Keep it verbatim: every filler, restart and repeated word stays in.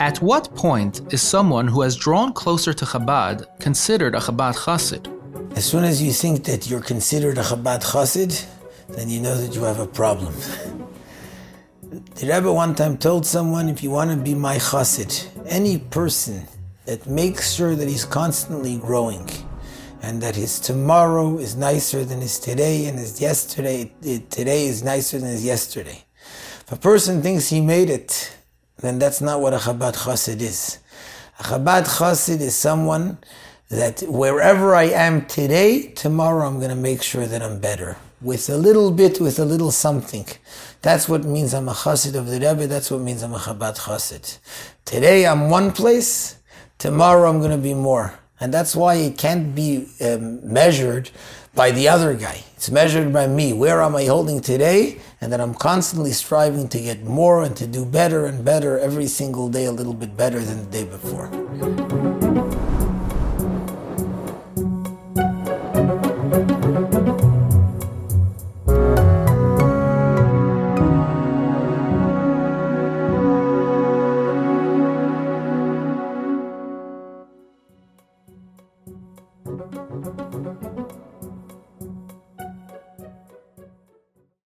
At what point is someone who has drawn closer to Chabad considered a Chabad chassid? As soon as you think that you're considered a Chabad chassid, then you know that you have a problem. The Rebbe one time told someone, if you want to be my chassid, any person that makes sure that he's constantly growing and that his tomorrow is nicer than his today and his yesterday, today is nicer than his yesterday. If a person thinks he made it, then that's not what a Chabad chassid is. A Chabad chassid is someone that wherever I am today, tomorrow I'm going to make sure that I'm better. With a little bit, with a little something. That's what means I'm a chassid of the Rebbe, that's what means I'm a Chabad chassid. Today I'm one place, tomorrow I'm going to be more. And that's why it can't be um, measured by the other guy. It's measured by me. Where am I holding today? And that I'm constantly striving to get more and to do better and better every single day, a little bit better than the day before. Thank you.